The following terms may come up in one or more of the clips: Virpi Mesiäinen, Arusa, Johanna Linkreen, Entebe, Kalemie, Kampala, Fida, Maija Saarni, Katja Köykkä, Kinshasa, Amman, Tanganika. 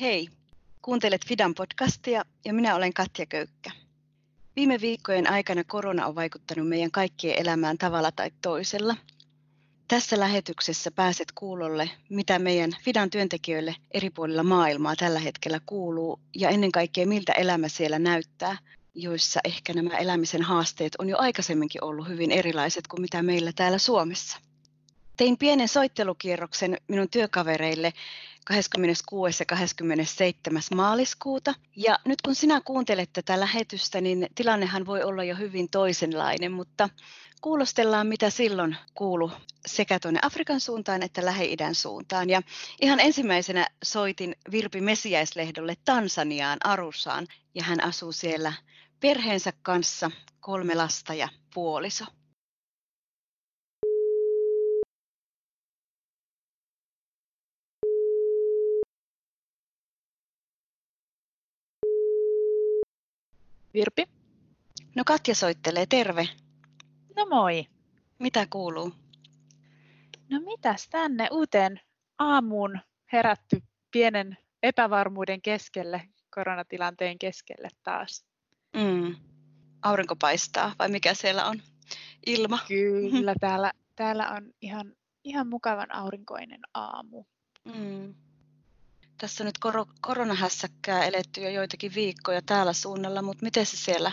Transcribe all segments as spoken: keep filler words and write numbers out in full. Hei, kuuntelet Fidan podcastia ja minä olen Katja Köykkä. Viime viikkojen aikana korona on vaikuttanut meidän kaikkien elämään tavalla tai toisella. Tässä lähetyksessä pääset kuulolle, mitä meidän Fidan työntekijöille eri puolilla maailmaa tällä hetkellä kuuluu ja ennen kaikkea miltä elämä siellä näyttää, joissa ehkä nämä elämisen haasteet on jo aikaisemminkin ollut hyvin erilaiset kuin mitä meillä täällä Suomessa. Tein pienen soittelukierroksen minun työkavereille kahdeskymmeneskuudes ja kahdeskymmenesseitsemäs maaliskuuta. Ja nyt kun sinä kuuntelet tätä lähetystä, niin tilannehan voi olla jo hyvin toisenlainen, mutta kuulostellaan mitä silloin kuului sekä tuonne Afrikan suuntaan että Lähi-idän suuntaan. Ja ihan ensimmäisenä soitin Virpi Mesiäislehdolle Tansaniaan, Arusaan, ja hän asuu siellä perheensä kanssa, kolme lasta ja puoliso. Virpi. No Katja soittelee, terve. No moi. Mitä kuuluu? No mitäs tänne uuteen aamuun herätty pienen epävarmuuden keskelle, koronatilanteen keskelle taas. Mm. Aurinko paistaa vai mikä siellä on? Ilma. Kyllä, täällä, täällä on ihan, ihan mukavan aurinkoinen aamu. Mm. Tässä on nyt kor- koronahässäkkää eletty jo joitakin viikkoja täällä suunnalla, mutta miten se siellä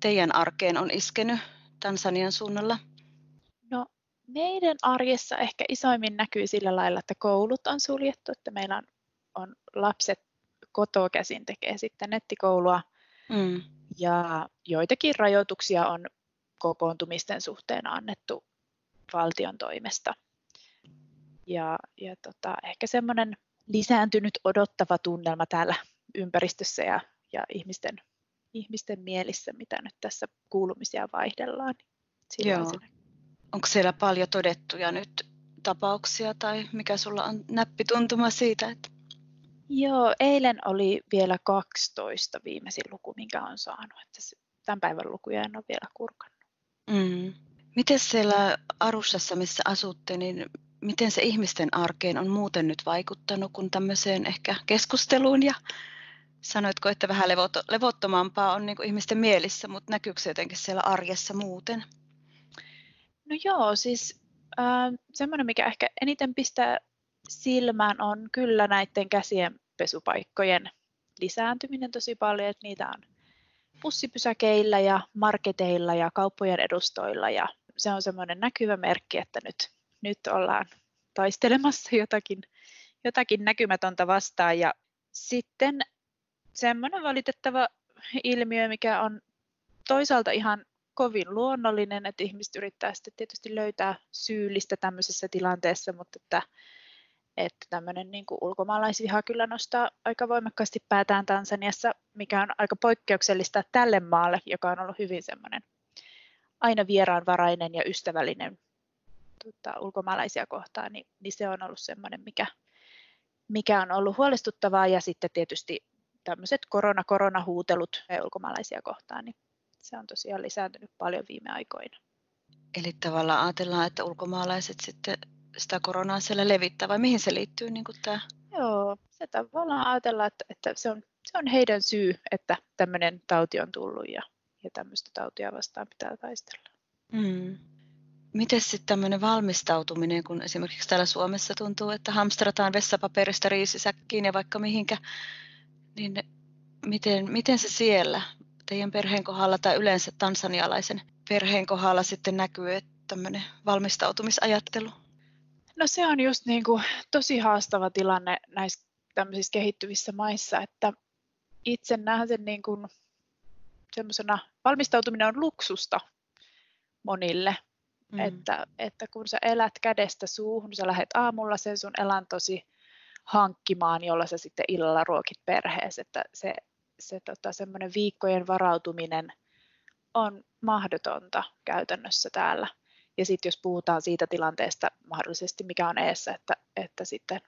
teidän arkeen on iskenyt Tansanian suunnalla? No meidän arjessa ehkä isoimmin näkyy sillä lailla, että koulut on suljettu, että meillä on, on lapset kotoa käsin tekee sitten nettikoulua mm. ja joitakin rajoituksia on kokoontumisten suhteen annettu valtion toimesta ja, ja tota, ehkä semmoinen lisääntynyt odottava tunnelma täällä ympäristössä ja, ja ihmisten, ihmisten mielissä, mitä nyt tässä kuulumisia vaihdellaan. Joo. Onko siellä paljon todettuja nyt tapauksia tai mikä sulla on näppituntuma siitä? Että... Joo, eilen oli vielä kaksitoista viimeisin luku, minkä olen saanut. Tämän päivän lukuja en ole vielä kurkannut. Mm. Miten siellä Arusassa, missä asutte, niin... Miten se ihmisten arkeen on muuten nyt vaikuttanut kuin tämmöiseen ehkä keskusteluun ja sanoitko, että vähän levottomampaa on niin kuin ihmisten mielissä, mutta näkyykö se jotenkin siellä arjessa muuten? No joo, siis äh, semmoinen mikä ehkä eniten pistää silmään on kyllä näiden käsienpesupaikkojen lisääntyminen tosi paljon, että niitä on bussipysäkeillä ja marketeilla ja kauppojen edustoilla ja se on semmoinen näkyvä merkki, että nyt Nyt ollaan taistelemassa jotakin, jotakin näkymätöntä vastaan. Ja sitten semmoinen valitettava ilmiö, mikä on toisaalta ihan kovin luonnollinen, että ihmiset yrittää sitten tietysti löytää syyllistä tämmöisessä tilanteessa, mutta että, että tämmöinen niin kuin ulkomaalaisviha kyllä nostaa aika voimakkaasti päätään Tansaniassa, mikä on aika poikkeuksellista tälle maalle, joka on ollut hyvin semmoinen aina vieraanvarainen ja ystävällinen Tota, ulkomaalaisia kohtaan, niin, niin se on ollut semmoinen, mikä, mikä on ollut huolestuttavaa. Ja sitten tietysti tämmöiset korona-koronahuutelut ulkomaalaisia kohtaan, niin se on tosiaan lisääntynyt paljon viime aikoina. Eli tavallaan ajatellaan, että ulkomaalaiset sitten sitä koronaa siellä levittää, vai mihin se liittyy? Niin kuin tämä? Joo, se tavallaan ajatellaan, että, että se, on, se on heidän syy, että tämmöinen tauti on tullut ja, ja tämmöistä tautia vastaan pitää taistella. Mm. Miten sitten tämmöinen valmistautuminen, kun esimerkiksi täällä Suomessa tuntuu, että hamstrataan vessapaperista riisisäkkiin ja vaikka mihinkä, niin miten, miten se siellä teidän perheen kohdalla tai yleensä tansanialaisen perheen kohdalla sitten näkyy, että tämmöinen valmistautumisajattelu? No se on just niin kuin tosi haastava tilanne näissä tämmöisissä kehittyvissä maissa, että itse näen sen niin kuin semmoisena, valmistautuminen on luksusta monille. Mm. Että, että kun sä elät kädestä suuhun, sä lähdet aamulla sen sun elantosi hankkimaan, jolla sä sitten illalla ruokit perheesi. Että se, se tota, semmoinen viikkojen varautuminen on mahdotonta käytännössä täällä. Ja sitten jos puhutaan siitä tilanteesta mahdollisesti, mikä on eessä, että, että sitten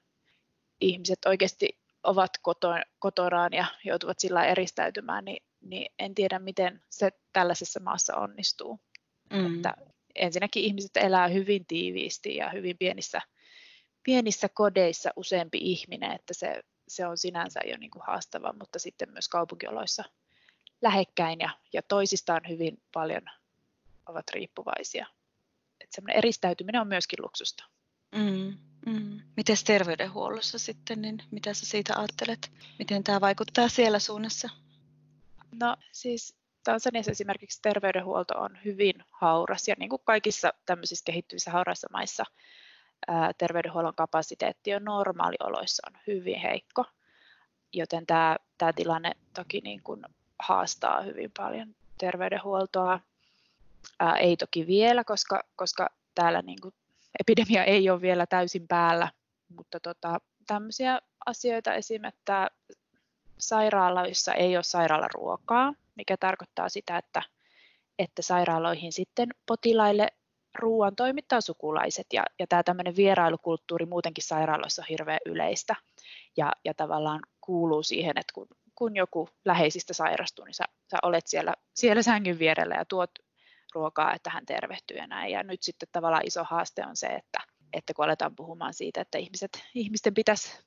ihmiset oikeasti ovat koton, kotonaan ja joutuvat sillä eristäytymään, niin, niin en tiedä, miten se tällaisessa maassa onnistuu. Mm. Että, ensinnäkin ihmiset elää hyvin tiiviisti ja hyvin pienissä, pienissä kodeissa useampi ihminen, että se, se on sinänsä jo niin kuin haastava, mutta sitten myös kaupunkioloissa lähekkäin ja, ja toisistaan hyvin paljon ovat riippuvaisia. Että semmoinen eristäytyminen on myöskin luksusta. Mm, mm. Mites terveydenhuollossa sitten, niin mitä sä siitä ajattelet? Miten tämä vaikuttaa siellä suunnassa? No siis Tansaniassa esimerkiksi terveydenhuolto on hyvin hauras ja niin kuin kaikissa tämmöisissä kehittyvissä hauraissa maissa ää, terveydenhuollon kapasiteetti jo normaalioloissa on hyvin heikko, joten tämä, tämä tilanne toki niin kuin haastaa hyvin paljon terveydenhuoltoa. Ää, ei toki vielä, koska, koska täällä niin kuin epidemia ei ole vielä täysin päällä, mutta tota, tämmöisiä asioita esim. Että sairaaloissa ei ole sairaalaruokaa, mikä tarkoittaa sitä, että, että sairaaloihin sitten potilaille ruoan toimittaa sukulaiset. Ja, ja tämä tämmöinen vierailukulttuuri muutenkin sairaaloissa on hirveän yleistä ja, ja tavallaan kuuluu siihen, että kun, kun joku läheisistä sairastuu, niin sä, sä olet siellä, siellä sängyn vierellä ja tuot ruokaa, että hän tervehtyy ja näin. Ja nyt sitten tavallaan iso haaste on se, että, että kun aletaan puhumaan siitä, että ihmiset, ihmisten pitäisi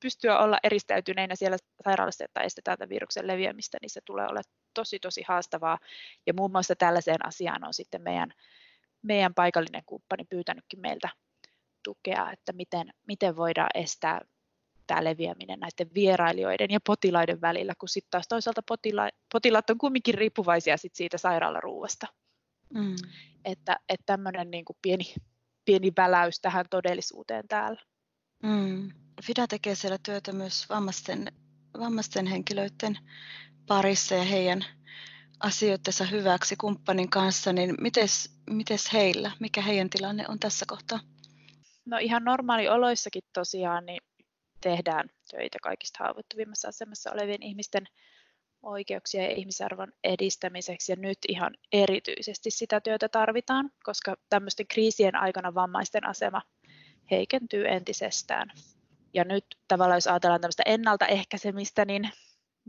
pystyä olla eristäytyneinä siellä sairaalassa, että estetään tämän viruksen leviämistä, niin se tulee olemaan tosi tosi haastavaa. Ja muun muassa tällaiseen asiaan on sitten meidän, meidän paikallinen kumppani pyytänytkin meiltä tukea, että miten, miten voidaan estää tämä leviäminen näiden vierailijoiden ja potilaiden välillä, kun sitten taas toisaalta potila- potilaat on kumminkin riippuvaisia sit siitä sairaalaruuasta. Mm. Että, että tämmöinen niin kuin pieni, pieni väläys tähän todellisuuteen täällä. Mm. Fida tekee siellä työtä myös vammaisten, vammaisten henkilöiden parissa ja heidän asioittensa hyväksi kumppanin kanssa, niin mites, mites heillä, mikä heidän tilanne on tässä kohtaa? No ihan normaalioloissakin tosiaan niin tehdään töitä kaikista haavoittuvimmassa asemassa olevien ihmisten oikeuksia ja ihmisarvon edistämiseksi, ja nyt ihan erityisesti sitä työtä tarvitaan, koska tämmöisten kriisien aikana vammaisten asema heikentyy entisestään. Ja nyt tavallaan jos ajatellaan tämmöistä ennaltaehkäisemistä, niin,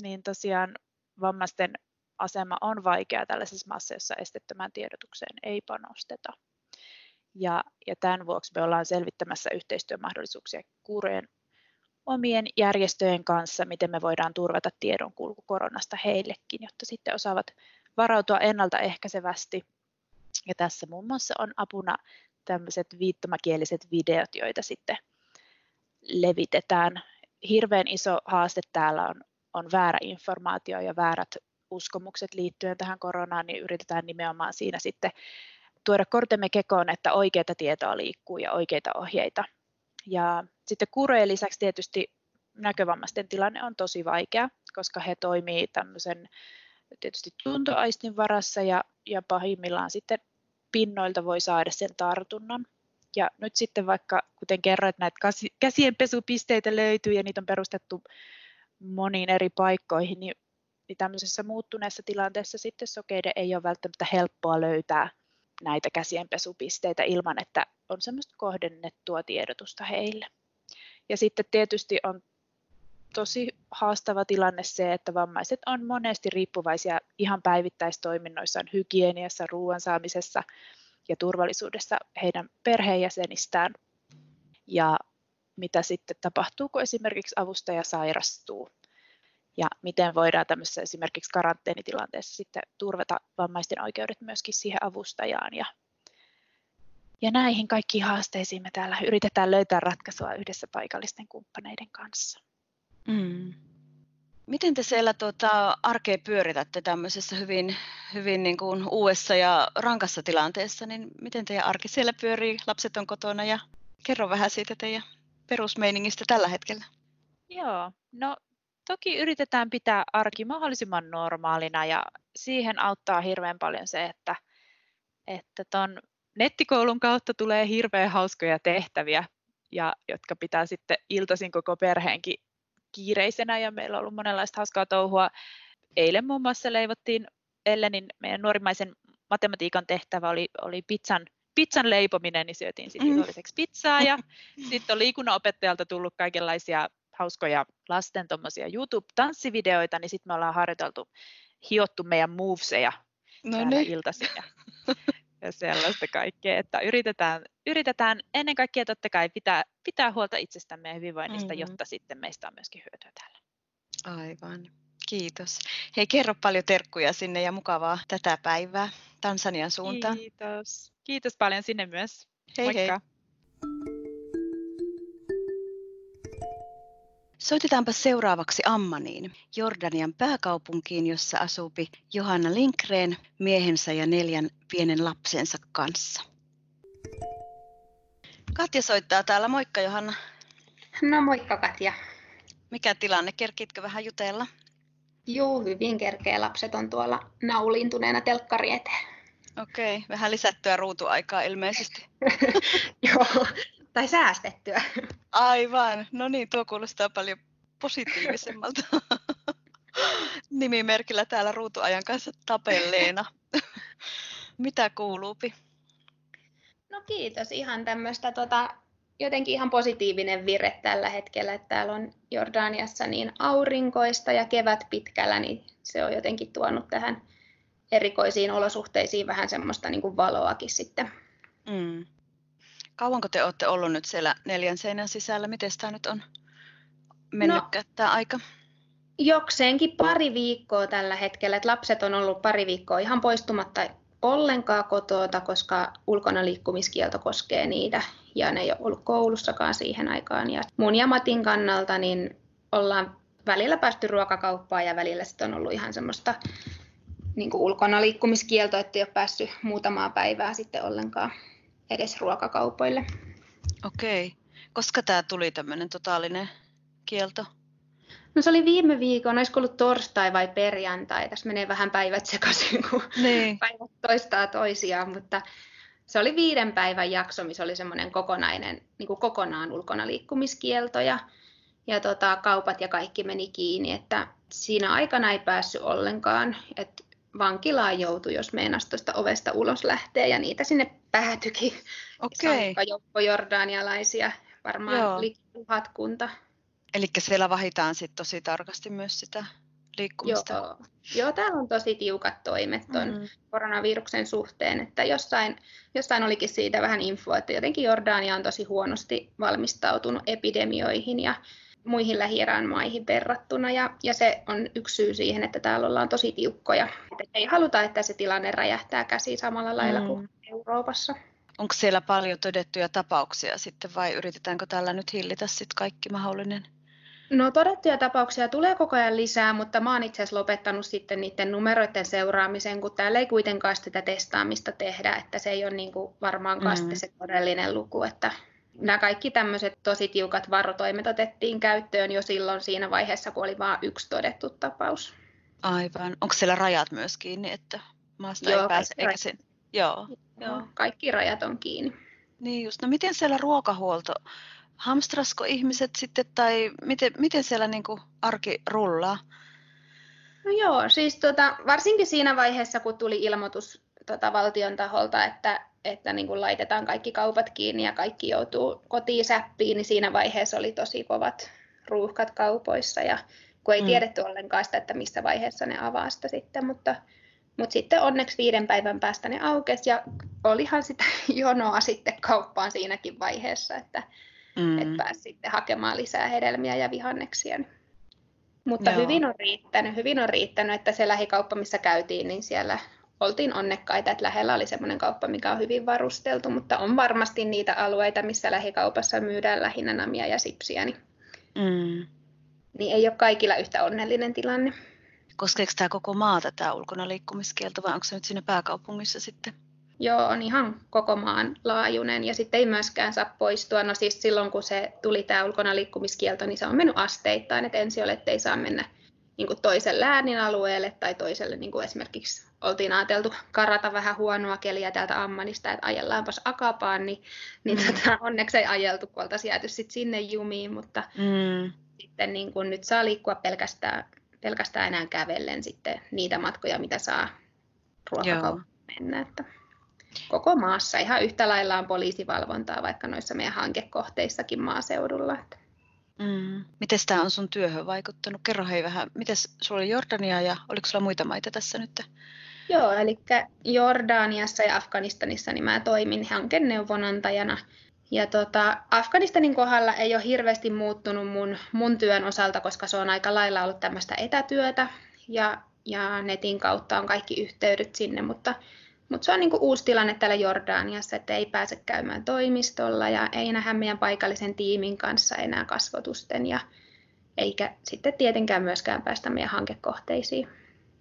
niin tosiaan vammaisten asema on vaikea tällaisessa maassa, jossa estettömään tiedotukseen ei panosteta. Ja, ja tämän vuoksi me ollaan selvittämässä yhteistyömahdollisuuksia kuurojen omien järjestöjen kanssa, miten me voidaan turvata tiedonkulku koronasta heillekin, jotta sitten osaavat varautua ennaltaehkäisevästi. Ja tässä muun muassa on apuna tämmöiset viittomakieliset videot, joita sitten levitetään. Hirveän iso haaste täällä on, on väärä informaatio ja väärät uskomukset liittyen tähän koronaan, niin yritetään nimenomaan siinä sitten tuoda kortemme kekoon, että oikeaa tietoa liikkuu ja oikeita ohjeita. Ja sitten kuurojen lisäksi tietysti näkövammaisten tilanne on tosi vaikea, koska he toimii tämmöisen tietysti tuntoaistin varassa ja, ja pahimmillaan sitten pinnoilta voi saada sen tartunnan. Ja nyt sitten vaikka, kuten kerroit, näitä käsienpesupisteitä löytyy ja niitä on perustettu moniin eri paikkoihin, niin, niin tämmöisessä muuttuneessa tilanteessa sitten sokeiden ei ole välttämättä helppoa löytää näitä käsienpesupisteitä ilman, että on semmoista kohdennettua tiedotusta heille. Ja sitten tietysti on tosi haastava tilanne se, että vammaiset on monesti riippuvaisia ihan päivittäistoiminnoissaan, hygieniassa, ruoan saamisessa ja turvallisuudessa heidän perheenjäsenistään. Ja mitä sitten tapahtuu, kun esimerkiksi avustaja sairastuu. Ja miten voidaan tämmöisessä esimerkiksi karanteenitilanteessa sitten turvata vammaisten oikeudet myöskin siihen avustajaan. Ja, ja näihin kaikkiin haasteisiin me täällä yritetään löytää ratkaisua yhdessä paikallisten kumppaneiden kanssa. Mm. Miten te siellä tuota, arkea pyöritätte tämmöisessä hyvin, hyvin niin kuin uudessa ja rankassa tilanteessa, niin miten teidän arki siellä pyörii, lapset on kotona ja kerro vähän siitä teidän perusmeiningistä tällä hetkellä. Joo, no toki yritetään pitää arki mahdollisimman normaalina ja siihen auttaa hirveän paljon se, että, että ton nettikoulun kautta tulee hirveän hauskoja tehtäviä, ja, jotka pitää sitten iltaisin koko perheenkin kiireisenä, ja meillä on ollut monenlaista hauskaa touhua. Eilen muun muassa leivottiin Ellenin, meidän nuorimmaisen matematiikan tehtävä oli, oli pizzan, pizzan leipominen, niin syötiin sitten illalliseksi pizzaa, ja sitten on liikunnanopettajalta tullut kaikenlaisia hauskoja lasten tommosia YouTube-tanssivideoita, niin sitten me ollaan harjoiteltu, hiottu meidän moveseja täällä iltaisin. Ja, ja sellaista kaikkea, että yritetään, yritetään ennen kaikkea totta kai pitää, pitää huolta itsestämme ja hyvinvoinnista, mm-hmm. jotta sitten meistä on myöskin hyötyä täällä. Aivan, kiitos. Hei, kerro paljon terkkuja sinne ja mukavaa tätä päivää Tansanian suuntaan. Kiitos. Kiitos paljon sinne myös. Hei, moikka. Hei. Soitetaanpa seuraavaksi Ammaniin, Jordanian pääkaupunkiin, jossa asuupi Johanna Linkreen miehensä ja neljän pienen lapsensa kanssa. Katja soittaa täällä. Moikka Johanna. No moikka Katja. Mikä tilanne? Kerkiitkö vähän jutella? Joo, hyvin kerkeä. Lapset on tuolla nauliintuneena telkkari eteen. Okei, okay, vähän lisättyä ruutuaikaa ilmeisesti. Joo. Tai säästettyä. Aivan. No niin, tuo kuulostaa paljon positiivisemmalta. Nimimerkillä täällä ruutuajan kanssa tapelleena. Mitä kuuluupi? No kiitos. Ihan tämmöistä tota, jotenkin ihan positiivinen vire tällä hetkellä. Että täällä on Jordaniassa niin aurinkoista ja kevät pitkällä, niin se on jotenkin tuonut tähän erikoisiin olosuhteisiin vähän semmoista niin kuin valoakin sitten. Mm. Kauanko te olette ollut nyt siellä neljän seinän sisällä? Miten tämä nyt on mennyt no, tämä aika? Jokseenkin pari viikkoa tällä hetkellä. Et lapset on ollut pari viikkoa ihan poistumatta ollenkaan kotoota, koska ulkona liikkumiskielto koskee niitä. Ja ne ei ole ollut koulussakaan siihen aikaan. Ja mun ja Matin kannalta niin ollaan välillä päästy ruokakauppaan ja välillä sitten on ollut ihan semmoista niin kuin ulkona liikkumiskieltoa, ettei ole päässyt muutamaa päivää sitten ollenkaan edes ruokakaupoille. Okei. Koska tämä tuli tämmöinen totaalinen kielto? No se oli viime viikon, olisiko ollut torstai vai perjantai. Tässä menee vähän päivät sekaisin, kun niin. päivät toistaa toisiaan, mutta se oli viiden päivän jakso, missä oli semmoinen kokonainen, niin kuin kokonaan ulkona liikkumiskielto ja, ja tota, kaupat ja kaikki meni kiinni, että siinä aikana ei päässyt ollenkaan, että vankilaan joutui, jos meinasi tuosta ovesta ulos lähtee ja niitä sinne päätyikin. Okei. Okay. Joukko jordanialaisia, varmaan tuhat kunta. Eli siellä vahitaan sit tosi tarkasti myös sitä liikkumista. Joo, Joo täällä on tosi tiukat toimet tuon mm-hmm. koronaviruksen suhteen, että jossain, jossain olikin siitä vähän infoa, että jotenkin Jordania on tosi huonosti valmistautunut epidemioihin ja muihin lähi-idän maihin verrattuna, ja, ja se on yksi syy siihen, että täällä ollaan tosi tiukkoja. Et ei haluta, että se tilanne räjähtää käsiin samalla lailla kuin mm. Euroopassa. Onko siellä paljon todettuja tapauksia sitten, vai yritetäänkö täällä nyt hillitä sitten kaikki mahdollinen? No todettuja tapauksia tulee koko ajan lisää, mutta mä oon itse asiassa lopettanut sitten niiden numeroiden seuraamisen, kun täällä ei kuitenkaan sitä testaamista tehdä, että se ei ole niin kuin varmaankaan mm. se todellinen luku, että nämä kaikki tämmöiset tosi tiukat varotoimet otettiin käyttöön jo silloin siinä vaiheessa, kun oli vain yksi todettu tapaus. Aivan. Onko siellä rajat myös kiinni, että maasta joo, ei pääse? Eikä sen... Joo. Joo, kaikki rajat on kiinni. Niin just. No miten siellä ruokahuolto? Hamstrasko ihmiset sitten tai miten, miten siellä niin kuin arki rullaa? No joo, siis tota, varsinkin siinä vaiheessa, kun tuli ilmoitus tota, valtion taholta, että että niin kun laitetaan kaikki kaupat kiinni ja kaikki joutuu kotiin säppiin, niin siinä vaiheessa oli tosi kovat ruuhkat kaupoissa. Ja kun ei mm. tiedetty ollenkaan sitä, että missä vaiheessa ne avaa sitä sitten, mutta, mutta sitten onneksi viiden päivän päästä ne aukesi ja olihan sitä jonoa sitten kauppaan siinäkin vaiheessa, että, mm. että pääsi sitten hakemaan lisää hedelmiä ja vihanneksia. Mutta Joo. hyvin on riittänyt, hyvin on riittänyt, että se lähikauppa, missä käytiin, niin siellä oltiin onnekkaita, että lähellä oli semmoinen kauppa, mikä on hyvin varusteltu, mutta on varmasti niitä alueita, missä lähikaupassa myydään lähinnä namia ja sipsiä, niin, mm. niin ei ole kaikilla yhtä onnellinen tilanne. Koskeeko tämä koko maata tämä ulkona liikkumiskielto vai onko se nyt siinä pääkaupungissa sitten? Joo, on ihan koko maan laajuinen ja sitten ei myöskään saa poistua. No siis silloin, kun se tuli tämä ulkona liikkumiskielto, niin se on mennyt asteittain, että ensin oli, että ei saa mennä niin kuin toisen läänin alueelle tai toiselle, niin kuin esimerkiksi oltiin ajateltu karata vähän huonoa keliä täältä Ammanista, että ajellaanpas Akapaan, niin, niin mm. tota, onneksi ei ajeltu, kun oltaisiin jääty sit sinne jumiin, mutta mm. sitten niin kun nyt saa liikkua pelkästään, pelkästään enää kävellen sitten niitä matkoja, mitä saa ruokakauppaan mennä. Että koko maassa ihan yhtä lailla on poliisivalvontaa, vaikka noissa meidän hankekohteissakin maaseudulla. Että. Mm. Miten tämä on sun työhön vaikuttanut? Kerro hei vähän, miten sulla oli Jordania ja oliko sulla muita maita tässä nyt? Joo, eli Jordaniassa ja Afganistanissa niin mä toimin hankeneuvonantajana. Ja tota, Afganistanin kohdalla ei ole hirveästi muuttunut mun, mun työn osalta, koska se on aika lailla ollut tämmöistä etätyötä ja, ja netin kautta on kaikki yhteydet sinne, mutta, mutta se on niinku uusi tilanne täällä Jordaniassa, että ei pääse käymään toimistolla ja ei nähdä meidän paikallisen tiimin kanssa enää kasvotusten ja eikä sitten tietenkään myöskään päästä meidän hankekohteisiin.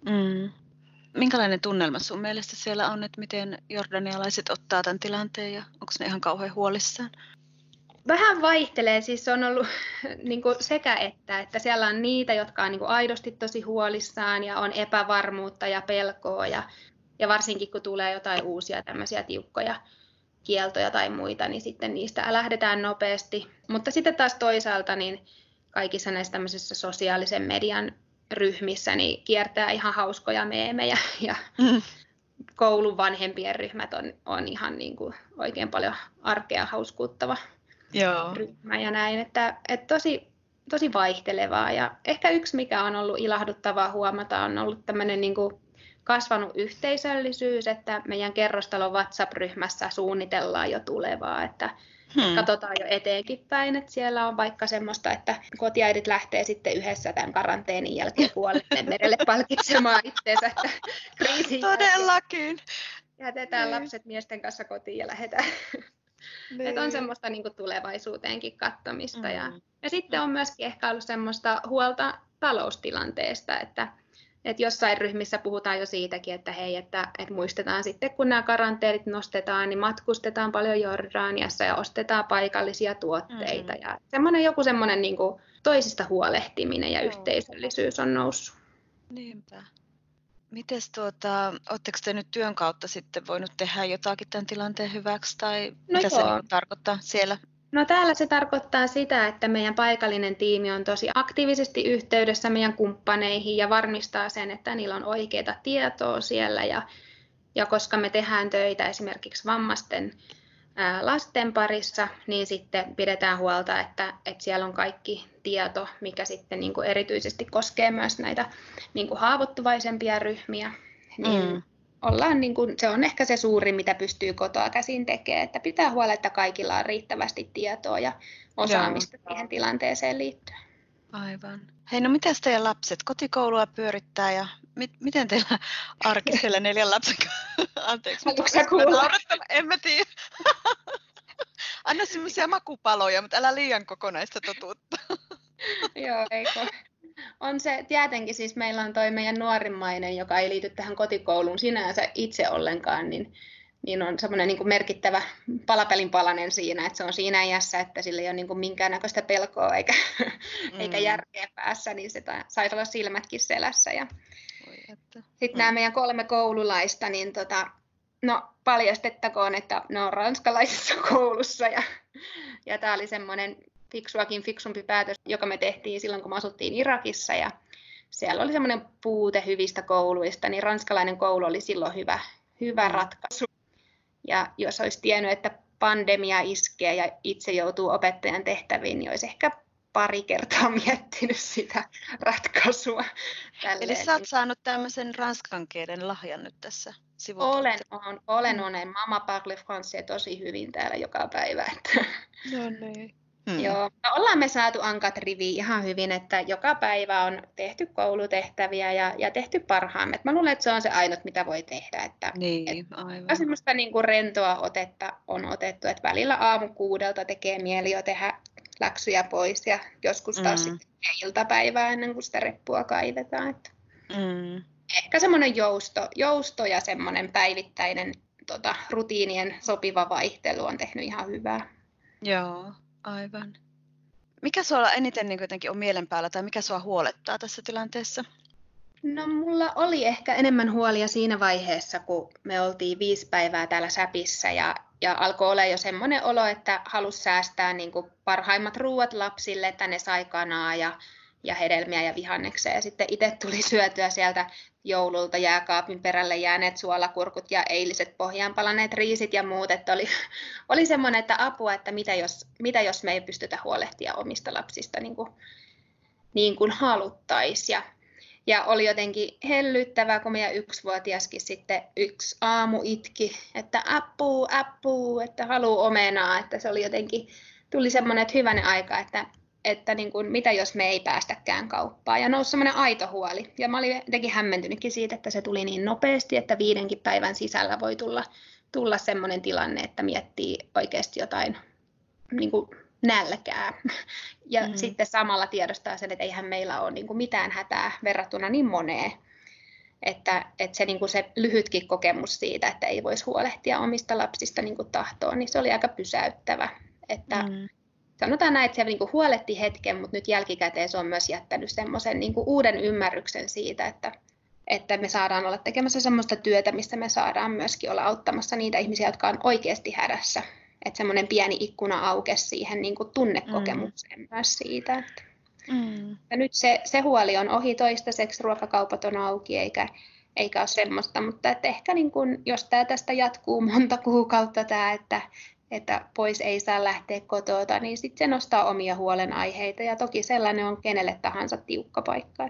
Mm. Minkälainen tunnelma sun mielestä siellä on, että miten jordanialaiset ottaa tämän tilanteen ja onko ne ihan kauhean huolissaan? Vähän vaihtelee, siis on ollut niin kuin sekä että, että siellä on niitä, jotka on niin kuin aidosti tosi huolissaan ja on epävarmuutta ja pelkoa ja, ja varsinkin kun tulee jotain uusia tämmöisiä tiukkoja kieltoja tai muita, niin sitten niistä lähdetään nopeasti. Mutta sitten taas toisaalta niin kaikissa näissä tämmöisissä sosiaalisen median ryhmissä niin kiertää ihan hauskoja meemejä ja mm. koulun vanhempien ryhmät on, on ihan niin kuin oikein paljon arkea hauskuuttava Joo. ryhmä ja näin, että, että tosi, tosi vaihtelevaa ja ehkä yksi mikä on ollut ilahduttavaa huomata on ollut tämmöinen niin kuin kasvanut yhteisöllisyys, että meidän kerrostalon WhatsApp-ryhmässä suunnitellaan jo tulevaa, että Hmm. katsotaan jo eteenkin päin, että siellä on vaikka semmoista, että kotiäidit lähtee sitten yhdessä tämän karanteenin jälkeen puolelleen merelle palkitsemaan itseensä, että kriisiin Todellakin. Jätetään niin. lapset miesten kanssa kotiin ja lähdetään. Niin. Että on semmoista niin kuin tulevaisuuteenkin kattomista. Mm. Ja, ja sitten on myöskin ehkä ollut semmoista huolta taloustilanteesta, että Että jossain ryhmissä puhutaan jo siitäkin, että hei, että, että muistetaan sitten, kun nämä karanteenit nostetaan, niin matkustetaan paljon Jordaniassa ja ostetaan paikallisia tuotteita. Mm. Ja semmoinen, joku semmoinen niin kuin toisista huolehtiminen ja mm. yhteisöllisyys on noussut. Niinpä. Mites tuota, ootteko te nyt työn kautta sitten voinut tehdä jotakin tämän tilanteen hyväksi tai no mitä joo. se niin tarkoittaa siellä? No täällä se tarkoittaa sitä, että meidän paikallinen tiimi on tosi aktiivisesti yhteydessä meidän kumppaneihin ja varmistaa sen, että niillä on oikeaa tietoa siellä. Ja, ja koska me tehdään töitä esimerkiksi vammaisten ää, lasten parissa, niin sitten pidetään huolta, että, että siellä on kaikki tieto, mikä sitten niin kuin erityisesti koskee myös näitä niin kuin haavoittuvaisempia ryhmiä. Niin mm. Ollaan niin kuin, se on ehkä se suurin, mitä pystyy kotoa käsin tekemään, että pitää huolehtia, että kaikilla on riittävästi tietoa ja osaamista Joo. siihen tilanteeseen liittyen. Aivan. Hei, no mitäs teidän lapset kotikoulua pyörittää ja mit, miten teillä arki siellä neljän lapsen kanssa? Anteeksi, en mä tiedä. Anna semmoisia makupaloja, mutta älä liian kokonaista totuutta. Joo, eikö? On se, tietenkin siis meillä on toi meidän nuorimmainen, joka ei liity tähän kotikouluun sinänsä itse ollenkaan, niin, niin on semmoinen niin kuin merkittävä palapelin palanen siinä, että se on siinä iässä, että sillä ei ole niin kuin minkäännäköistä pelkoa eikä, mm. eikä järkeä päässä, niin se saisi olla silmätkin selässä. Ja sitten mm. nämä meidän kolme koululaista, niin tota, no paljastettakoon, että ne on ranskalaisessa koulussa ja, ja tämä oli semmoinen fiksuakin fiksumpi päätös, joka me tehtiin silloin, kun me asuttiin Irakissa ja siellä oli semmoinen puute hyvistä kouluista, niin ranskalainen koulu oli silloin hyvä, hyvä ratkaisu. Ja jos olisi tiennyt, että pandemia iskee ja itse joutuu opettajan tehtäviin, niin olisi ehkä pari kertaa miettinyt sitä ratkaisua. Tälleen. Eli sä oot saanut tämmöisen ranskan kielen lahjan nyt tässä sivuilta. Olen, olen, olen, olen. Mama parle français tosi hyvin täällä joka päivä. No niin. Hmm. Joo, ollaan me saatu ankat riviin ihan hyvin, että joka päivä on tehty koulutehtäviä ja, ja tehty parhaamme. Mä luulen, että se on se ainut, mitä voi tehdä. Että, niin, aivan. Semmoista niin kuin rentoa otetta on otettu, että välillä aamu kuudelta tekee mieli jo tehdä läksyjä pois ja joskus taas mm. sitten iltapäivää ennen kuin sitä reppua kaivetaan. Että mm. ehkä semmoinen jousto, jousto ja semmoinen päivittäinen tota, rutiinien sopiva vaihtelu on tehnyt ihan hyvää. Joo. Aivan. Mikä sulla eniten niin kuitenkin on mielen päällä tai mikä sua huolettaa tässä tilanteessa? No mulla oli ehkä enemmän huolia siinä vaiheessa, kun me oltiin viisi päivää täällä Säpissä ja, ja alkoi olla jo semmoinen olo, että halusi säästää niin kuin parhaimmat ruuat lapsille, että ne sai kanaa ja, ja hedelmiä ja vihanneksia. Ja sitten itse tuli syötyä sieltä joululta jääkaapin perälle jääneet suolakurkut ja eiliset pohjaan palaneet riisit ja muut. Että oli oli semmoinen, että apua, että mitä jos, mitä jos me ei pystytä huolehtia omista lapsista niin kuin, niin kuin haluttaisiin. Ja, Ja oli jotenkin hellyttävää, kun meidän yksivuotiaskin sitten yksi aamu itki, että apuu, apuu, että haluu omenaa. Että se oli jotenkin, tuli semmoinen, että hyvänen aika, että, että niin kuin, mitä jos me ei päästäkään kauppaan. Ja nousi semmoinen aito huoli. Ja mä olin jotenkin hämmentynytkin siitä, että se tuli niin nopeasti, että viidenkin päivän sisällä voi tulla, tulla semmoinen tilanne, että miettii oikeasti jotain niin kuin nälkää. Ja mm-hmm. sitten samalla tiedostaa sen, että eihän meillä ole niin kuin mitään hätää verrattuna niin moneen. Että, että se, niin kuin se lyhytkin kokemus siitä, että ei voisi huolehtia omista lapsista niin kuin tahtoon, niin se oli aika pysäyttävä. Että mm-hmm. sanotaan näin, että se niin kuin huolehti hetken, mutta nyt jälkikäteen se on myös jättänyt semmoisen niin kuin uuden ymmärryksen siitä, että, että me saadaan olla tekemässä semmoista työtä, missä me saadaan myöskin olla auttamassa niitä ihmisiä, jotka on oikeasti hädässä. Että semmoinen pieni ikkuna aukesi siihen niin kuin tunnekokemukseen mm. myös siitä. Mm. Ja nyt se, se huoli on ohi toistaiseksi, ruokakaupat on auki eikä, eikä ole semmoista. Mutta että ehkä niin kuin, jos tämä tästä jatkuu monta kuukautta, tämä, että, että pois ei saa lähteä kotoa, niin sitten se nostaa omia huolenaiheita. Ja toki sellainen on kenelle tahansa tiukka paikka.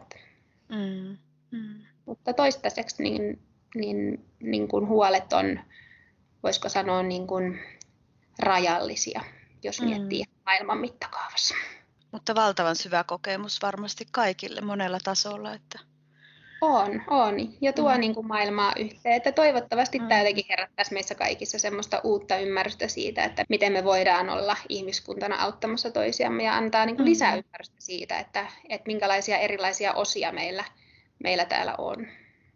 Mm. Mm. Mutta toistaiseksi niin, niin, niin kuin huolet on, voisiko sanoa, niin kuin rajallisia, jos miettii mm. maailman mittakaavassa. Mutta valtavan syvä kokemus varmasti kaikille monella tasolla. Että on, on. Ja tuo mm. niin kuin maailmaa yhteen. Että toivottavasti mm. tämä jotenkin herättäisi meissä kaikissa semmoista uutta ymmärrystä siitä, että miten me voidaan olla ihmiskuntana auttamassa toisiamme ja antaa niin kuin mm. lisää ymmärrystä siitä, että, että minkälaisia erilaisia osia meillä, meillä täällä on.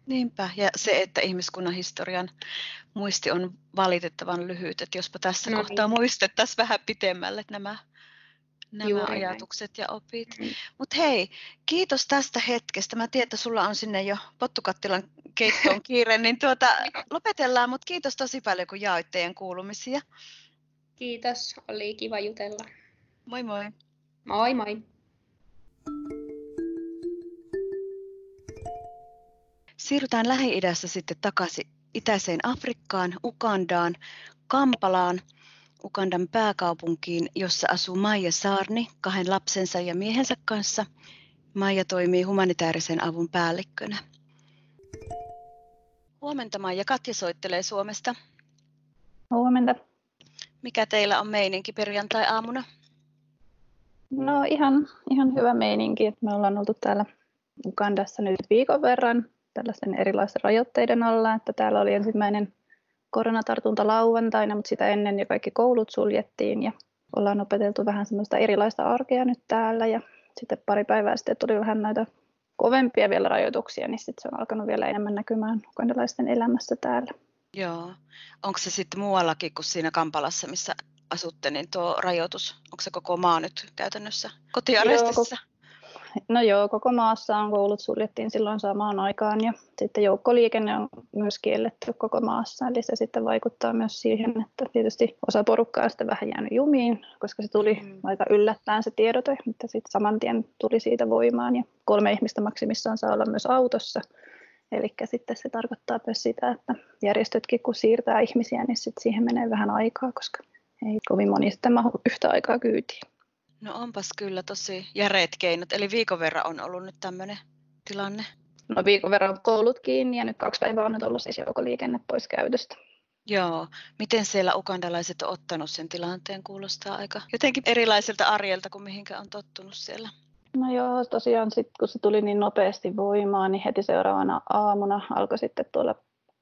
Niinpä. Ja se, että ihmiskunnan historian muisti on valitettavan lyhyt, että jospa tässä no, kohtaa niin muistettaisiin vähän pitemmälle nämä, nämä Juuri, ajatukset näin. Ja opit. Mm-hmm. Mutta hei, kiitos tästä hetkestä. Mä tiedän, että sulla on sinne jo pottukattilan keittoon kiire, niin tuota, lopetellaan, mutta kiitos tosi paljon, kun jaoit teidän kuulumisia. Kiitos, oli kiva jutella. Moi moi. Moi moi. Siirrytään Lähi-idässä sitten takaisin itäiseen Afrikkaan, Ugandaan, Kampalaan, Ugandan pääkaupunkiin, jossa asuu Maija Saarni kahden lapsensa ja miehensä kanssa. Maija toimii humanitaarisen avun päällikkönä. Huomenta Maija, Katja soittelee Suomesta. Huomenta. Mikä teillä on meininki perjantai-aamuna? No ihan, ihan hyvä meininki, että me ollaan oltu täällä Ugandassa nyt viikon verran tällaisten erilaisten rajoitteiden alla, että täällä oli ensimmäinen koronatartunta lauantaina, mutta sitä ennen jo kaikki koulut suljettiin ja ollaan opeteltu vähän semmoista erilaista arkea nyt täällä ja sitten pari päivää sitten tuli vähän näitä kovempia vielä rajoituksia, niin sitten se on alkanut vielä enemmän näkymään ugandalaisten elämässä täällä. Joo. Onko se sitten muuallakin kuin siinä Kampalassa, missä asutte, niin tuo rajoitus, onko se koko maa nyt käytännössä kotiarestissa? Joo, No joo, koko maassa on koulut suljettiin silloin samaan aikaan ja sitten joukkoliikenne on myös kielletty koko maassa. Eli se sitten vaikuttaa myös siihen, että tietysti osa porukkaa on sitten vähän jäänyt jumiin, koska se tuli mm. aika yllättäen se tiedote, mutta sitten saman tien tuli siitä voimaan ja kolme ihmistä maksimissaan saa olla myös autossa. Eli sitten se tarkoittaa myös sitä, että järjestötkin kun siirtää ihmisiä, niin sitten siihen menee vähän aikaa, koska ei kovin moni sitten mahdu yhtä aikaa kyytiin. No onpas kyllä tosi järeät keinot. Eli viikon verran on ollut nyt tämmöinen tilanne. No viikon verran on koulut kiinni ja nyt kaksi päivää on nyt ollut siis joukoliikenne pois käytöstä. Joo. Miten siellä ugandalaiset on ottanut sen tilanteen? Kuulostaa aika jotenkin erilaiselta arjelta kuin mihinkä on tottunut siellä. No joo, tosiaan sit, kun se tuli niin nopeasti voimaan, niin heti seuraavana aamuna alkoi sitten tuolla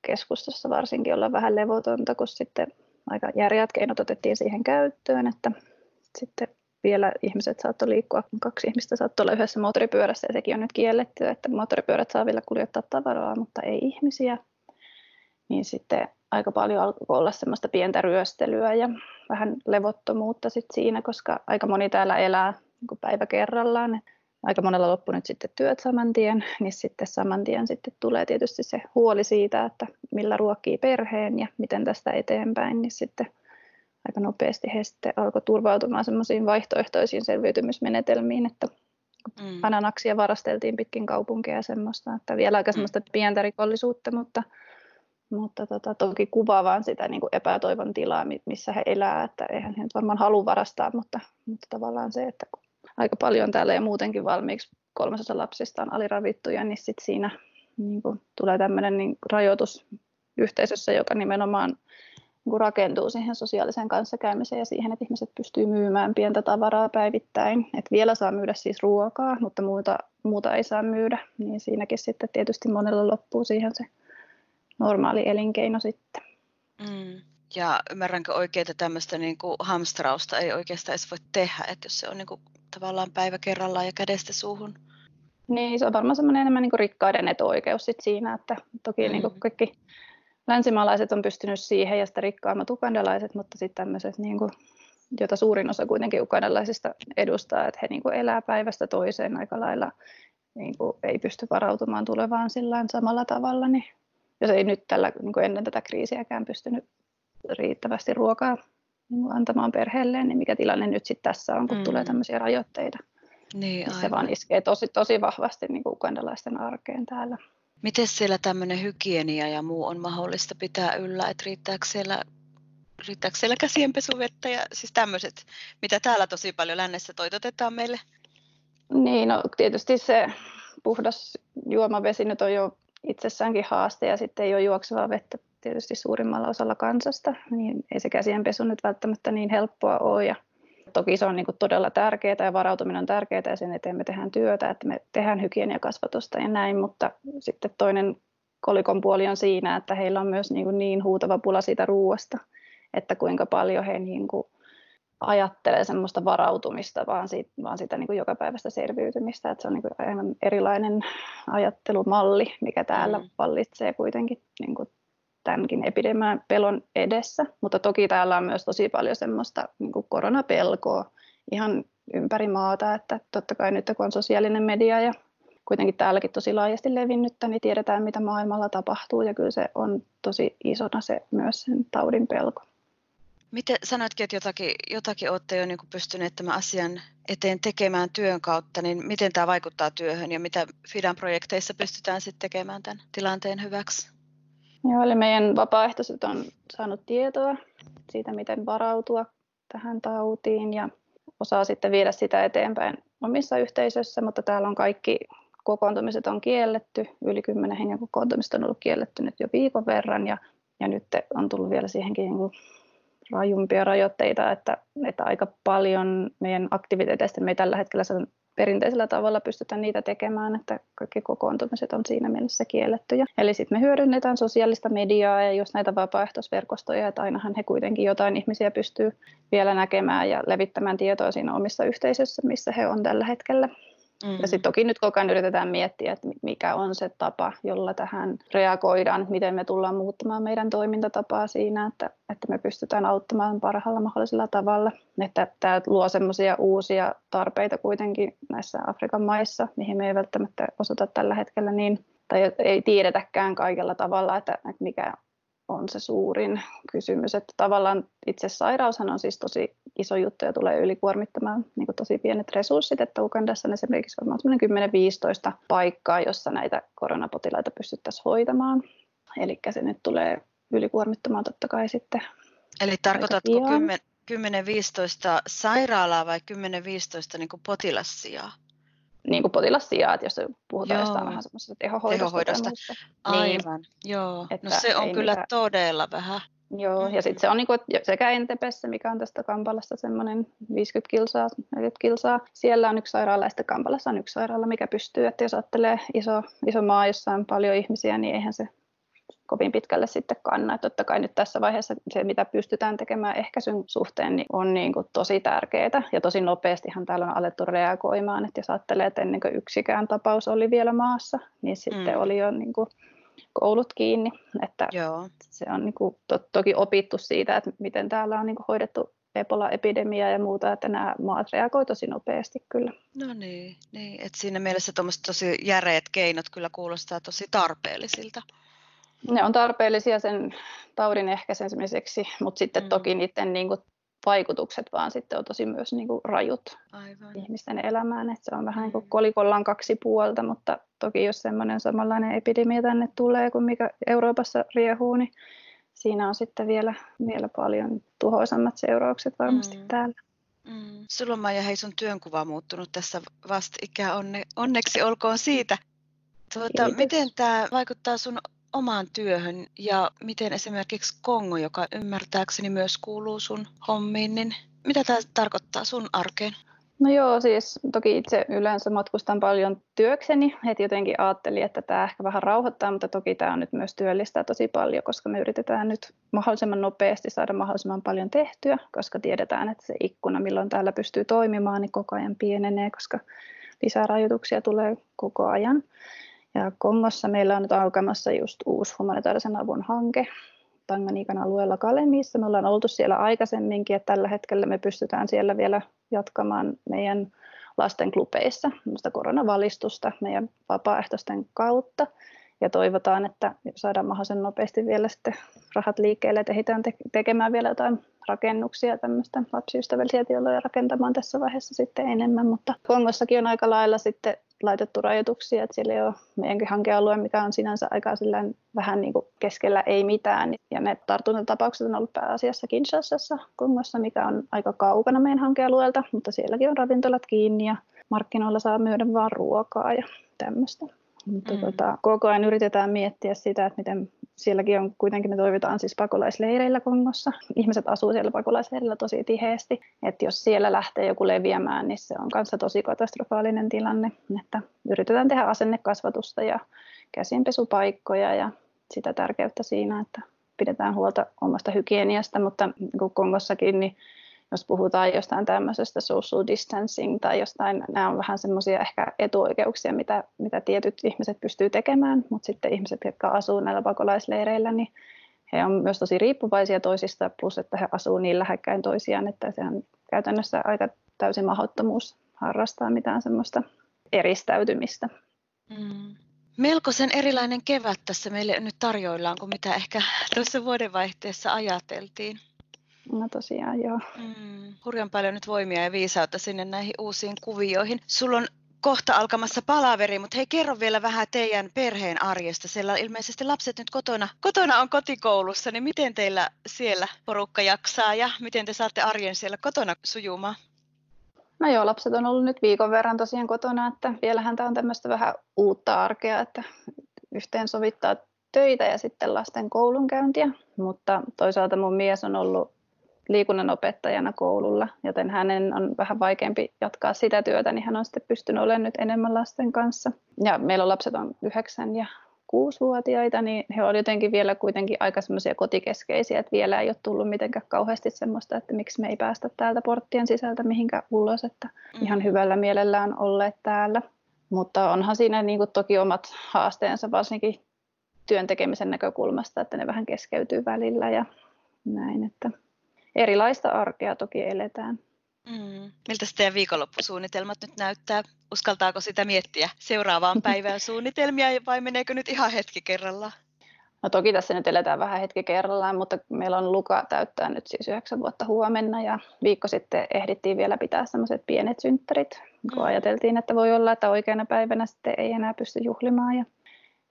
keskustassa varsinkin olla vähän levotonta, kun sitten aika järeät keinot otettiin siihen käyttöön, että sitten vielä ihmiset saattoi liikkua, kaksi ihmistä saattoi olla yhdessä moottoripyörässä ja sekin on nyt kielletty, että moottoripyörät saa vielä kuljettaa tavaraa, mutta ei ihmisiä. Niin sitten aika paljon alkoi olla semmoista pientä ryöstelyä ja vähän levottomuutta sit siinä, koska aika moni täällä elää päivä kerrallaan. Aika monella loppu nyt sitten työt saman tien, niin sitten saman tien sitten tulee tietysti se huoli siitä, että millä ruokkii perheen ja miten tästä eteenpäin, niin sitten aika nopeasti he sitten alkoi turvautumaan semmoisiin vaihtoehtoisiin selviytymismenetelmiin, että mm. ananaksia varasteltiin pitkin kaupunkia ja semmoista, että vielä aika semmoista pientä rikollisuutta, mutta, mutta tota, toki kuvaa vaan sitä niin kuin epätoivon tilaa, missä he elää, että eihän he nyt varmaan halua varastaa, mutta, mutta tavallaan se, että aika paljon täällä ja muutenkin valmiiksi kolmasosa lapsista on aliravittuja, niin sit siinä niin kun tulee tämmöinen niin rajoitus yhteisössä, joka nimenomaan niin rakentuu siihen sosiaaliseen kanssakäymiseen ja siihen, että ihmiset pystyy myymään pientä tavaraa päivittäin. Et vielä saa myydä siis ruokaa, mutta muuta, muuta ei saa myydä, niin siinäkin sitten tietysti monella loppuu siihen se normaali elinkeino sitten. Mm. Ja ymmärränkö oikein, että tämmöistä niin kuin hamstrausta ei oikeastaan edes voi tehdä, että jos se on niin kuin tavallaan päivä kerrallaan ja kädestä suuhun? Niin, se on varmaan semmoinen enemmän niin kuin rikkaiden etuoikeus sit siinä, että toki mm-hmm. niin kuin kaikki länsimaalaiset on pystynyt siihen ja sitä rikkaammat ukandalaiset, mutta sitten tämmöiset, niin kuin, jota suurin osa kuitenkin ukandalaisista edustaa, että he niin kuin elää päivästä toiseen aika lailla, niin kuin ei pysty varautumaan tulevaan sillain samalla tavalla, niin jos ei nyt tällä, niin kuin ennen tätä kriisiäkään pystynyt riittävästi ruokaa antamaan perheelleen, niin mikä tilanne nyt sitten tässä on, kun mm. tulee tämmöisiä rajoitteita. Niin, se vaan iskee tosi, tosi vahvasti niin kuin ukandalaisten arkeen täällä. Miten siellä tämmöinen hygienia ja muu on mahdollista pitää yllä, että riittääkö siellä, riittääkö siellä käsienpesuvettä ja siis tämmöiset, mitä täällä tosi paljon lännessä toitotetaan meille? Niin, no tietysti se puhdas juomavesi nyt on jo itsessäänkin haaste ja sitten ei ole juoksevaa vettä tietysti suurimmalla osalla kansasta, niin ei se käsienpesu nyt välttämättä niin helppoa ole. Ja toki se on niin kuin todella tärkeää ja varautuminen on tärkeää ja sen eteen me tehdään työtä, että me tehdään hygieniakasvatusta ja näin, mutta sitten toinen kolikon puoli on siinä, että heillä on myös niin kuin niin huutava pula siitä ruuasta, että kuinka paljon he niin kuin ajattelee semmoista varautumista, vaan, siitä, vaan sitä niin kuin jokapäiväistä selviytymistä. Että se on niin kuin aivan erilainen ajattelumalli, mikä täällä vallitsee kuitenkin niin kuin tämänkin epidemian pelon edessä, mutta toki täällä on myös tosi paljon semmoista niin kuin koronapelkoa ihan ympäri maata, että totta kai nyt kun on sosiaalinen media ja kuitenkin täälläkin tosi laajasti levinnyttä, niin tiedetään mitä maailmalla tapahtuu ja kyllä se on tosi isona se myös sen taudin pelko. Miten sanoitkin, että jotakin, jotakin olette jo niin kuin pystyneet tämän asian eteen tekemään työn kautta, niin miten tämä vaikuttaa työhön ja mitä Fidan projekteissa pystytään sitten tekemään tämän tilanteen hyväksi? Joo, eli meidän vapaaehtoiset on saanut tietoa siitä, miten varautua tähän tautiin ja osaa sitten viedä sitä eteenpäin omissa yhteisöissä, mutta täällä on kaikki kokoontumiset on kielletty, yli kymmenen hengen kokoontumiset on ollut kielletty nyt jo viikon verran ja, ja nyt on tullut vielä siihenkin niin kuin rajumpia rajoitteita, että, että aika paljon meidän aktiviteeteista me ei tällä hetkellä perinteisellä tavalla pystytään niitä tekemään, että kaikki kokoontumiset on siinä mielessä kiellettyjä. Eli sitten me hyödynnetään sosiaalista mediaa ja jos näitä vapaaehtoisverkostoja, että ainahan he kuitenkin jotain ihmisiä pystyy vielä näkemään ja levittämään tietoa siinä omissa yhteisöissä, missä he on tällä hetkellä. Mm-hmm. Ja sitten toki nyt koko ajan yritetään miettiä, että mikä on se tapa, jolla tähän reagoidaan, miten me tullaan muuttamaan meidän toimintatapaa siinä, että, että me pystytään auttamaan parhaalla mahdollisella tavalla. Että tämä luo semmoisia uusia tarpeita kuitenkin näissä Afrikan maissa, mihin me ei välttämättä osata tällä hetkellä niin, tai ei tiedetäkään kaikella tavalla, että, että mikä on se suurin kysymys. Että tavallaan itse sairaushan on siis tosi iso juttu ja tulee ylikuormittamaan niin kuin tosi pienet resurssit, että Ugandassa on esimerkiksi varmaan kymmenen viisitoista paikkaa, jossa näitä koronapotilaita pystyttäisiin hoitamaan. Eli se nyt tulee ylikuormittamaan totta kai sitten. Eli tarkoitatko kymmenen viisitoista sairaalaa vai kymmenen viisitoista niin kuin potilassijaa? Niin kuin potilassijaa, että jos puhutaan jostain vähän semmoisesta tehohoidosta. tehohoidosta. Aivan, niin, joo. No se on kyllä mitään todella vähän. Joo, mm-hmm. ja sitten se on niin kuin, sekä Entebessä, mikä on tästä Kampalasta semmoinen viisikymmentä kilsaa, neljäkymmentä kilsaa. Siellä on yksi sairaala ja sitten Kampalassa on yksi sairaala, mikä pystyy. Että jos ajattelee iso, iso maa, jossa on paljon ihmisiä, niin eihän se kovin pitkälle sitten kanna. Että totta kai nyt tässä vaiheessa se, mitä pystytään tekemään ehkäisyn suhteen, niin on niin kuin tosi tärkeää. Ja tosi nopeastihan täällä on alettu reagoimaan. Että jos ajattelee, että ennen kuin yksikään tapaus oli vielä maassa, niin sitten mm. oli jo niin kuin koulut kiinni. Että se on niin kuin to- toki opittu siitä, että miten täällä on niin kuin hoidettu Ebola-epidemiaa ja muuta, että nämä maat reagoivat tosi nopeasti kyllä. No niin, niin. Että siinä mielessä tuommoiset tosi järeät keinot kyllä kuulostaa tosi tarpeellisilta. Ne on tarpeellisia sen taudin ehkäisemiseksi, mutta sitten mm. toki niiden niin kuin vaikutukset vaan sitten on tosi myös niin kuin rajut Aivan. ihmisten elämään. Että se on vähän niin kuin kolikollaan kaksi puolta, mutta toki jos semmoinen samanlainen epidemia tänne tulee kuin mikä Euroopassa riehuu, niin siinä on sitten vielä, vielä paljon tuhoisammat seuraukset varmasti mm. täällä. Mm. Sulla on, Maija, hei, sun työnkuva muuttunut tässä vastikään, Onne, onneksi olkoon siitä. Tuota, miten tämä vaikuttaa sun omaan työhön ja miten esimerkiksi Kongo, joka ymmärtääkseni myös kuuluu sun hommiin, niin mitä tämä tarkoittaa sun arkeen? No joo, siis toki itse yleensä matkustan paljon työkseni, että jotenkin ajattelin, että tämä ehkä vähän rauhoittaa, mutta toki tämä on nyt myös työllistää tosi paljon, koska me yritetään nyt mahdollisimman nopeasti saada mahdollisimman paljon tehtyä, koska tiedetään, että se ikkuna, milloin täällä pystyy toimimaan, niin koko ajan pienenee, koska lisää rajoituksia tulee koko ajan. Ja Kongossa meillä on nyt alkamassa just uusi humanitaarisen avun hanke Tanganikan alueella Kalemissa. Me ollaan oltu siellä aikaisemminkin, että tällä hetkellä me pystytään siellä vielä jatkamaan meidän lastenklubeissa koronavalistusta meidän vapaaehtoisten kautta. Ja toivotaan, että saadaan mahdollisimman nopeasti vielä sitten rahat liikkeelle, että ehditään te- tekemään vielä jotain rakennuksia, tämmöistä lapsiystävällisiä tiloja rakentamaan tässä vaiheessa sitten enemmän. Mutta Kongossakin on aika lailla sitten laitettu rajoituksia, että siellä ei ole meidänkin hankealue, mikä on sinänsä aika vähän niin kuin keskellä ei mitään. Ja ne tartuntatapaukset on ollut pääasiassa Kinshasassa, Kongossa, mikä on aika kaukana meidän hankealueelta, mutta sielläkin on ravintolat kiinni ja markkinoilla saa myydä vaan ruokaa ja tämmöistä. Mutta mm. tota, koko ajan yritetään miettiä sitä, että miten sielläkin on, kuitenkin me toivotaan siis pakolaisleireillä Kongossa. Ihmiset asuu siellä pakolaisleireillä tosi tiheesti, että jos siellä lähtee joku leviämään, niin se on kanssa tosi katastrofaalinen tilanne. Että yritetään tehdä asennekasvatusta ja käsinpesupaikkoja ja sitä tärkeyttä siinä, että pidetään huolta omasta hygieniasta, mutta niin Kongossakin, niin jos puhutaan jostain tämmöisestä social distancing tai jostain, nämä on vähän semmoisia ehkä etuoikeuksia, mitä, mitä tietyt ihmiset pystyy tekemään, mutta sitten ihmiset, jotka asuu näillä pakolaisleireillä, niin he on myös tosi riippuvaisia toisista, plus että he asuu niin lähekkäin toisiaan, että se on käytännössä aika täysin mahdottomuus harrastaa mitään semmoista eristäytymistä. Mm. Melkoisen erilainen kevät tässä meille nyt tarjoillaan kuin mitä ehkä tuossa vuodenvaihteessa ajateltiin. No tosiaan, joo. Mm, hurjan paljon nyt voimia ja viisautta sinne näihin uusiin kuvioihin. Sulla on kohta alkamassa palaveri, mutta hei, kerro vielä vähän teidän perheen arjesta. Siellä ilmeisesti lapset nyt kotona, kotona on kotikoulussa, niin miten teillä siellä porukka jaksaa ja miten te saatte arjen siellä kotona sujumaan? No joo, lapset on ollut nyt viikon verran tosiaan kotona, että vielähän tämä on tämmöistä vähän uutta arkea, että yhteen sovittaa töitä ja sitten lasten koulunkäyntiä, mutta toisaalta mun mies on ollut liikunnanopettajana koululla, joten hänen on vähän vaikeampi jatkaa sitä työtä, niin hän on sitten pystynyt olemaan nyt enemmän lasten kanssa. Ja meillä on lapset on yhdeksän ja kuusivuotiaita, niin he ovat jotenkin vielä kuitenkin aika semmoisia kotikeskeisiä, että vielä ei ole tullut mitenkään kauheasti semmoista, että miksi me ei päästä täältä porttien sisältä mihinkään ulos, että ihan hyvällä mielellään olleet täällä. Mutta onhan siinä niin kuin toki omat haasteensa, varsinkin työn tekemisen näkökulmasta, että ne vähän keskeytyy välillä ja näin, että erilaista arkea toki eletään. Mm. Miltä teidän viikonloppusuunnitelmat nyt näyttää? Uskaltaako sitä miettiä seuraavaan päivään suunnitelmia vai meneekö nyt ihan hetki kerrallaan? No toki tässä nyt eletään vähän hetki kerrallaan, mutta meillä on Luka täyttää nyt siis yhdeksän vuotta huomenna ja viikko sitten ehdittiin vielä pitää sellaiset pienet synttärit, kun mm. ajateltiin, että voi olla, että oikeana päivänä sitten ei enää pysty juhlimaan. Ja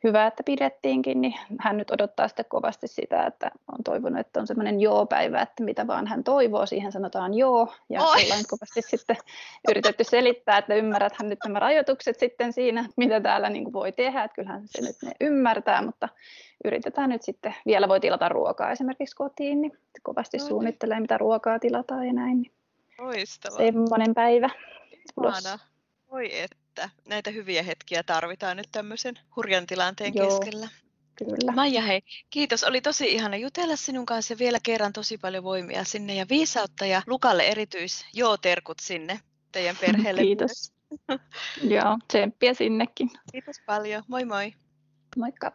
hyvä, että pidettiinkin, niin hän nyt odottaa sitten kovasti sitä, että on toivonut, että on semmoinen joo-päivä, että mitä vaan hän toivoo, siihen sanotaan joo. Ja ollaan kovasti sitten yritetty selittää, että ymmärräthän nyt nämä rajoitukset sitten siinä, mitä täällä niin kuin voi tehdä, että kyllähän se nyt ne ymmärtää, mutta yritetään nyt sitten, vielä voi tilata ruokaa esimerkiksi kotiin, niin kovasti Noin. suunnittelee, mitä ruokaa tilataan ja näin. Niin semmoinen päivä. Ihana. Oi et. Näitä hyviä hetkiä tarvitaan nyt tämmöisen hurjan tilanteen Joo, keskellä. Kyllä. Maija, hei, kiitos. Oli tosi ihana jutella sinun kanssa ja vielä kerran tosi paljon voimia sinne ja viisautta ja Lukalle erityis joo terkut sinne teidän perheelle. Kiitos. Joo, tsemppiä sinnekin. Kiitos paljon. Moi moi. Moikka.